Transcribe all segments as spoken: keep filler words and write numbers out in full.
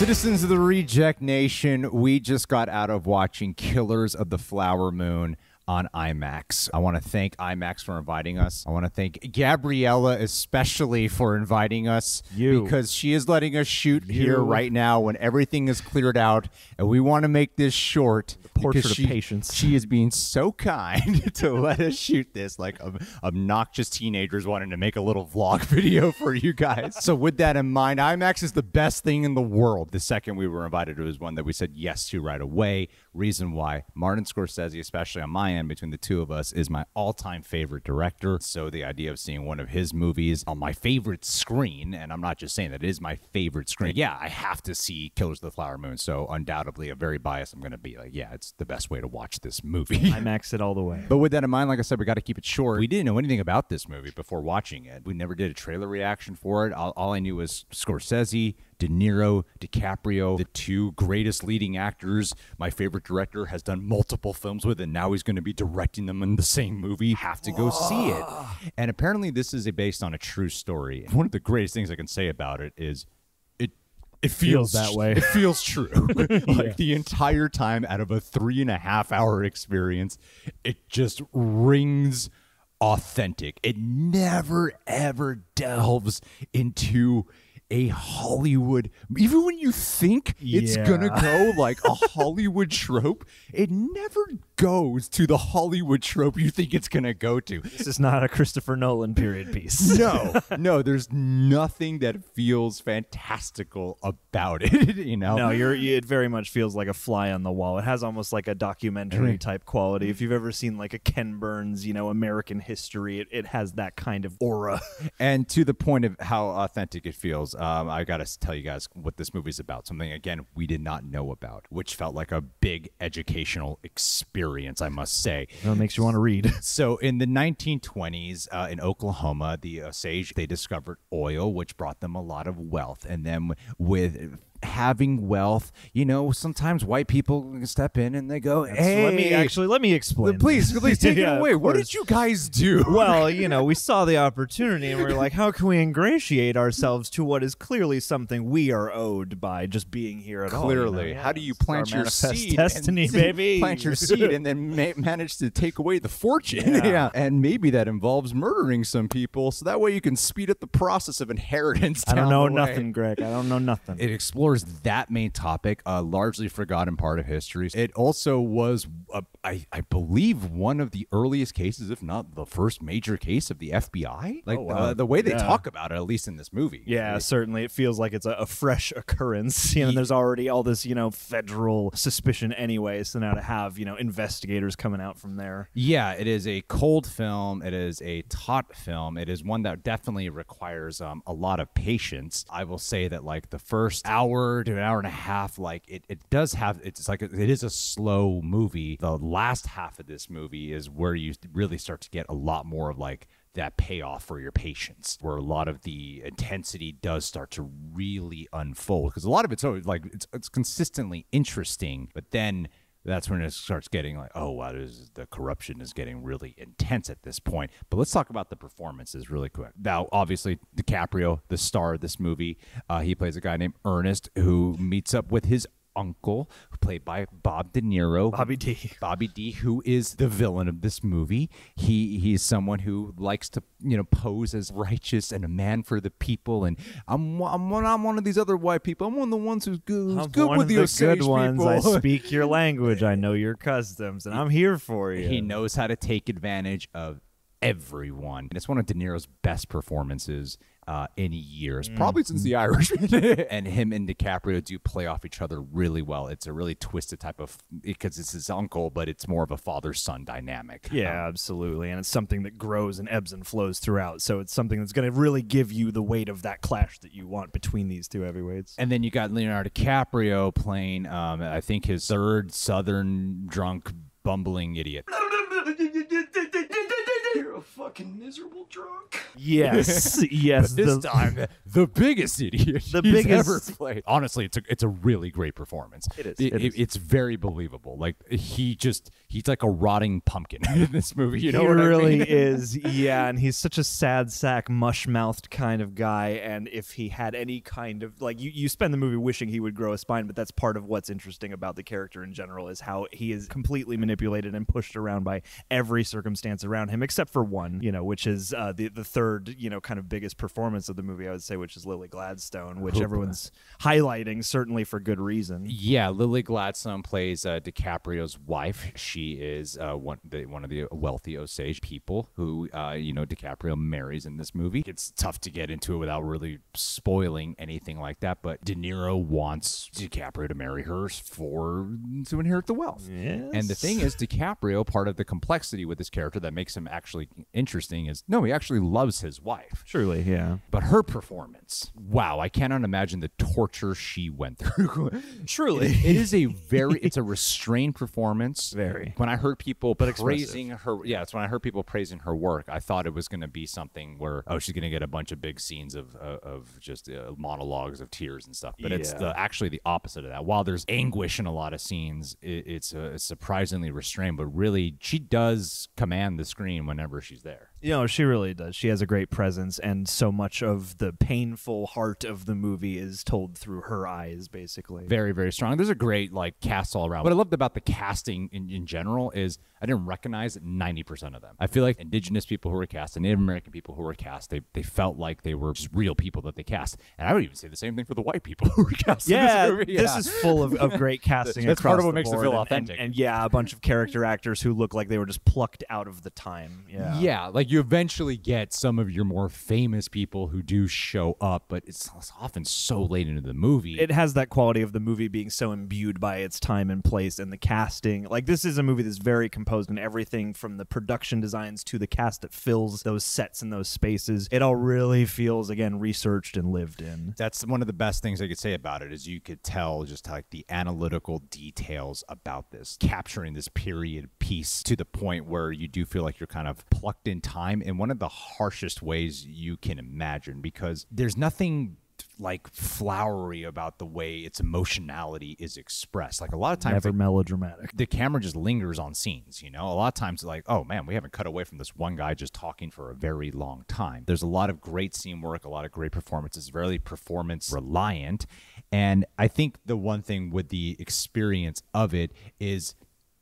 Citizens of the Reject Nation, we just got out of watching Killers of the Flower Moon on IMAX. I want to thank IMAX for inviting us. I want to thank Gabriella especially for inviting us you. because she is letting us shoot you. here right now when everything is cleared out, and we want to make this short. The portrait of she, patience. She is being so kind to let us shoot this like ob obnoxious teenagers wanting to make a little vlog video for you guys. So with that in mind, IMAX is the best thing in the world. The second we were invited, it was one that we said yes to right away. Reason why Martin Scorsese, especially on my end, between the two of us, is my all-time favorite director. So the idea of seeing one of his movies on my favorite screen, and I'm not just saying that, it is my favorite screen. Yeah, I have to see Killers of the Flower Moon. So undoubtedly, I'm very biased. I'm going to be like, yeah, it's the best way to watch this movie. IMAX it all the way. But with that in mind, like I said, we got to keep it short. We didn't know anything about this movie before watching it. We never did a trailer reaction for it. All, all I knew was Scorsese, De Niro, DiCaprio, the two greatest leading actors my favorite director has done multiple films with, and now he's going to be directing them in the same movie. Have to go Whoa. see it. And apparently this is a, based on a true story. One of the greatest things I can say about it is it it feels, feels that way. It feels true. Like yeah. the entire time out of a three and a half hour experience, it just rings authentic. It never, ever delves into a Hollywood, even when you think it's yeah. gonna go like a Hollywood trope, it never goes to the Hollywood trope you think it's gonna go to. This is not a Christopher Nolan period piece. No, no, there's nothing that feels fantastical about it, you know? No, you're, it very much feels like a fly on the wall. It has almost like a documentary type quality. If you've ever seen like a Ken Burns, you know, American History, it, it has that kind of aura. And to the point of how authentic it feels, Um, I gotta tell you guys what this movie's about. Something, again, we did not know about, which felt like a big educational experience, I must say. Well, it makes you want to read. So in the nineteen twenties, uh, in Oklahoma, the Osage, they discovered oil, which brought them a lot of wealth. And then with having wealth, you know, sometimes white people step in and they go, hey, let me actually let me explain please please take yeah, it away. What did you guys do? Well, you know, we saw the opportunity and we we're like, how can we ingratiate ourselves to what is clearly something we are owed by just being here at clearly. all clearly you know? How do you plant your seed destiny and, baby plant your seed and then ma manage to take away the fortune? yeah. Yeah and maybe that involves murdering some people so that way you can speed up the process of inheritance. I don't know nothing, Greg. I don't know nothing. It explores that main topic, a largely forgotten part of history. It also was, uh, I, I believe, one of the earliest cases, if not the first major case of the F B I. Like, oh, wow. the, the way they yeah. talk about it, at least in this movie. Yeah, it, certainly. It feels like it's a, a fresh occurrence. You know, there's already all this, you know, federal suspicion anyway. So now to have, you know, investigators coming out from there. Yeah, it is a cold film. It is a taut film. It is one that definitely requires um, a lot of patience. I will say that, like, the first hour to an hour and a half, like it, it does have, it's like, it is a slow movie. The last half of this movie is where you really start to get a lot more of like that payoff for your patience, where a lot of the intensity does start to really unfold. Because a lot of it's always like, it's, it's consistently interesting, but then that's when it starts getting like, oh, wow, this is, the corruption is getting really intense at this point. But let's talk about the performances really quick. Now, obviously, DiCaprio, the star of this movie, uh, he plays a guy named Ernest who meets up with his uncle, played by Bob De Niro. Bobby D. Bobby D, who is the villain of this movie. He he's someone who likes to, you know, pose as righteous and a man for the people. And I'm I'm one, I'm one of these other white people. I'm one of the ones who's good, who's good with the, the Osage good ones. People. I speak your language. I know your customs, and I'm here for you. He knows how to take advantage of everyone. And it's one of De Niro's best performances Uh, in years, mm. probably since The Irishman. And him and DiCaprio do play off each other really well. It's a really twisted type of, because it's his uncle, but it's more of a father-son dynamic. Yeah, um, absolutely. And it's something that grows and ebbs and flows throughout. So it's something that's going to really give you the weight of that clash that you want between these two heavyweights. And then you got Leonardo DiCaprio playing, um, I think, his third southern drunk bumbling idiot. fucking miserable drunk. Yes, yes. This the, time, the biggest idiot the he's biggest... ever played. Honestly, it's a it's a really great performance. It is. It, it is. It's very believable. Like he just he's like a rotting pumpkin in this movie. You know, he what really I mean? Is. Yeah, and he's such a sad sack, mush mouthed kind of guy. And if he had any kind of like, you you spend the movie wishing he would grow a spine, but that's part of what's interesting about the character in general is how he is completely manipulated and pushed around by every circumstance around him, except for one, you know, which is uh, the the third, you know, kind of biggest performance of the movie, I would say, which is Lily Gladstone, which Hoop. everyone's highlighting, certainly for good reason. Yeah, Lily Gladstone plays uh, DiCaprio's wife. She is uh, one the, one of the wealthy Osage people who, uh, you know, DiCaprio marries in this movie. It's tough to get into it without really spoiling anything like that, but De Niro wants DiCaprio to marry her for to inherit the wealth. Yes. And the thing is, DiCaprio, part of the complexity with this character that makes him actually interesting is, no, he actually loves his wife. Surely, yeah. But her performance, wow, I cannot imagine the torture she went through. Truly. It, it is a very, it's a restrained performance. Very. When I heard people but praising expressive. her, yeah, it's when I heard people praising her work, I thought it was going to be something where, oh, she's going to get a bunch of big scenes of, uh, of just uh, monologues of tears and stuff. But yeah. it's the, actually the opposite of that. While there's anguish in a lot of scenes, it, it's, uh, it's surprisingly restrained, but really she does command the screen whenever she's there. You know, she really does. She has a great presence, and so much of the painful heart of the movie is told through her eyes, basically. Very, very strong. There's a great, like, cast all around. What I loved about the casting in, in general is I didn't recognize ninety percent of them. I feel like indigenous people who were cast and Native American people who were cast, they they felt like they were just real people that they cast. And I would even say the same thing for the white people who were cast yeah, in this movie. Yeah, this is full of, of great casting That's across part of what the makes board. It feel authentic. And, and, and, yeah, a bunch of character actors who look like they were just plucked out of the time. Yeah, yeah like, you eventually get some of your more famous people who do show up, but it's often so late into the movie. It has that quality of the movie being so imbued by its time and place and the casting. Like, this is a movie that's very composed in everything from the production designs to the cast that fills those sets and those spaces. It all really feels, again, researched and lived in. That's one of the best things I could say about it is you could tell just like the analytical details about this, capturing this period piece to the point where you do feel like you're kind of plucked in time in one of the harshest ways you can imagine, because there's nothing like flowery about the way its emotionality is expressed. Like, a lot of times, never melodramatic. The camera just lingers on scenes, you know. A lot of times, like, oh man, we haven't cut away from this one guy just talking for a very long time. There's a lot of great scene work, a lot of great performances, very performance reliant. And I think the one thing with the experience of it is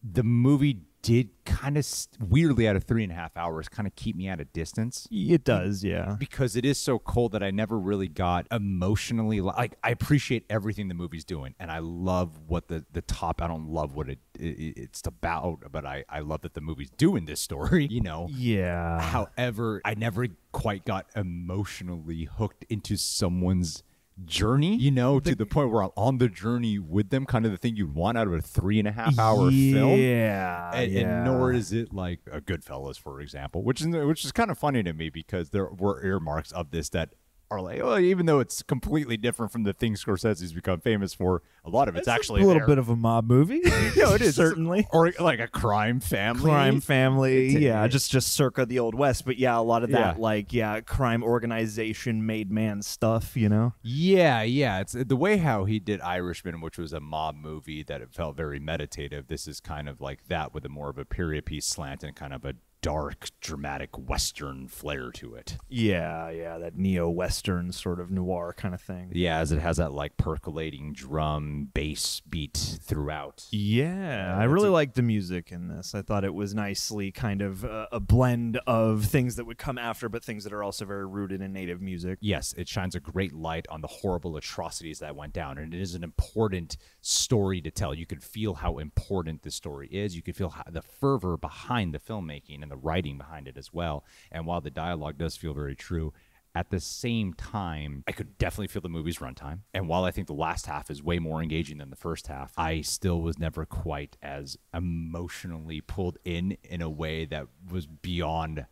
the movie did kind of weirdly, out of three and a half hours, kind of keep me at a distance. It does, yeah. Because it is so cold that I never really got emotionally, like, I appreciate everything the movie's doing, and I love what the the top. I don't love what it, it it's about, but I I love that the movie's doing this story. You know. Yeah. However, I never quite got emotionally hooked into someone's journey, you know, the, to the point where I'm on the journey with them, kind of the thing you'd want out of a three and a half hour yeah, film. And, yeah. And nor is it like a Goodfellas, for example, which is which is kind of funny to me because there were earmarks of this that are like, well, even though it's completely different from the things Scorsese's become famous for, a lot of it's, it's actually a little there. bit of a mob movie. No, it is certainly, or like a crime family, crime family. It, yeah, it, just just circa the Old West. But yeah, a lot of that, yeah. like yeah, crime organization, made man stuff. You know. Yeah, yeah. It's the way how he did Irishman, which was a mob movie that it felt very meditative. This is kind of like that with a more of a period piece slant and kind of a dark, dramatic Western flair to it. Yeah, yeah, that neo-Western sort of noir kind of thing. Yeah, as it has that like percolating drum bass beat throughout. Yeah, uh, I really a- liked the music in this. I thought it was nicely kind of uh, a blend of things that would come after, but things that are also very rooted in native music. Yes, it shines a great light on the horrible atrocities that went down, and it is an important story to tell. You could feel how important this story is. You could feel how the fervor behind the filmmaking and the writing behind it as well. And while the dialogue does feel very true, at the same time, I could definitely feel the movie's runtime. And while I think the last half is way more engaging than the first half, I still was never quite as emotionally pulled in in a way that was beyond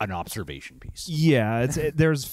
an observation piece. Yeah, it's, it, there's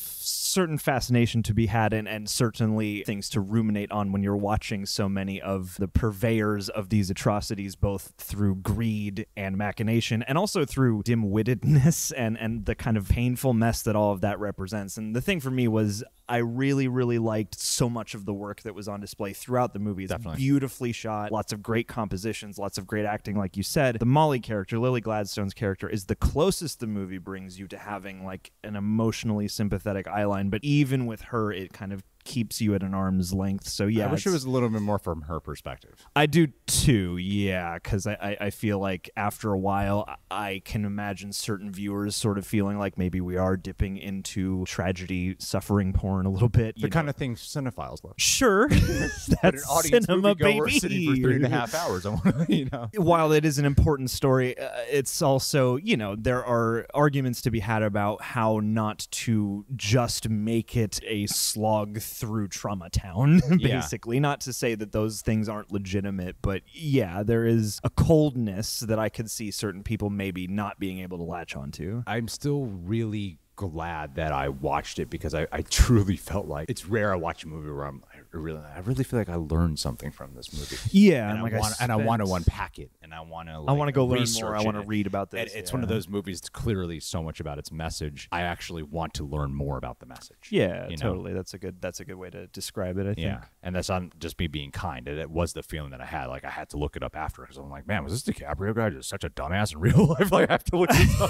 certain fascination to be had, and, and certainly things to ruminate on when you're watching so many of the purveyors of these atrocities, both through greed and machination, and also through dim-wittedness and, and the kind of painful mess that all of that represents. And the thing for me was I really, really liked so much of the work that was on display throughout the movie. It's Definitely. beautifully shot, lots of great compositions, lots of great acting, like you said. The Molly character, Lily Gladstone's character, is the closest the movie brings you to having like an emotionally sympathetic eyeline, but even with her, it kind of keeps you at an arm's length. So yeah, I wish it was a little bit more from her perspective. I do too, yeah, because I, I, I feel like after a while, I can imagine certain viewers sort of feeling like maybe we are dipping into tragedy, suffering porn a little bit. The kind know. of thing cinephiles love. Sure. That's cinema, baby. Sitting for three and a half hours. I wanna, you know. While it is an important story, uh, it's also, you know, there are arguments to be had about how not to just make it a slog through Trauma Town, basically. Yeah. Not to say that those things aren't legitimate, but yeah, there is a coldness that I could see certain people maybe not being able to latch onto. I'm still really glad that I watched it, because I, I truly felt like it's rare I watch a movie where I'm I really I really feel like I learned something from this movie. Yeah, and, and, like I, want, I, and I want to unpack it, and I want to like, I want to go learn more. I want to read about this. And it's yeah. one of those movies that's clearly so much about its message. I actually want to learn more about the message. Yeah, you know? Totally. That's a good that's a good way to describe it, I think. Yeah, and that's not just me being kind. It, it was the feeling that I had. Like I had to look it up after, because I'm like, man, was this DiCaprio guy just such a dumbass in real life? Like I have to look this up.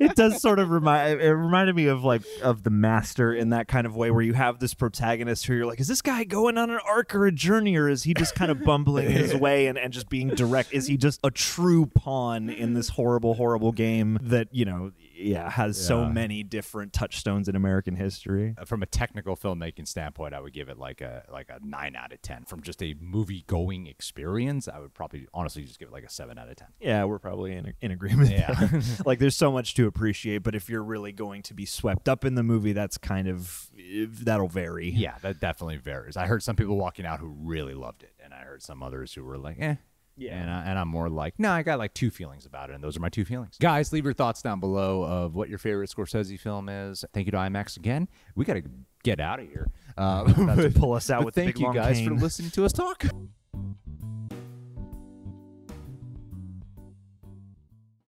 It does sort of remind. It, reminded me of like of The Master in that kind of way, where you have this protagonist who you're like, is this guy going on an arc or a journey, or is he just kind of bumbling his way and, and just being direct? Is he just a true pawn in this horrible, horrible game that, you know, yeah, has yeah. so many different touchstones in American history? From a technical filmmaking standpoint, I would give it like a like a nine out of ten. From just a movie-going experience, I would probably honestly just give it like a seven out of ten. Yeah, we're probably in, in agreement. Yeah. Like there's so much to appreciate, but if you're really going to be swept up in the movie, that's kind of, that'll vary. Yeah, that definitely varies. I heard some people walking out who really loved it, and I heard some others who were like, eh. Yeah, and, I, and I'm more like, no, I got like two feelings about it, and those are my two feelings. Guys, leave your thoughts down below of what your favorite Scorsese film is. Thank you to IMAX again. We got to get out of here. Uh, but, to pull us out with thank big, you guys cane. for listening to us talk.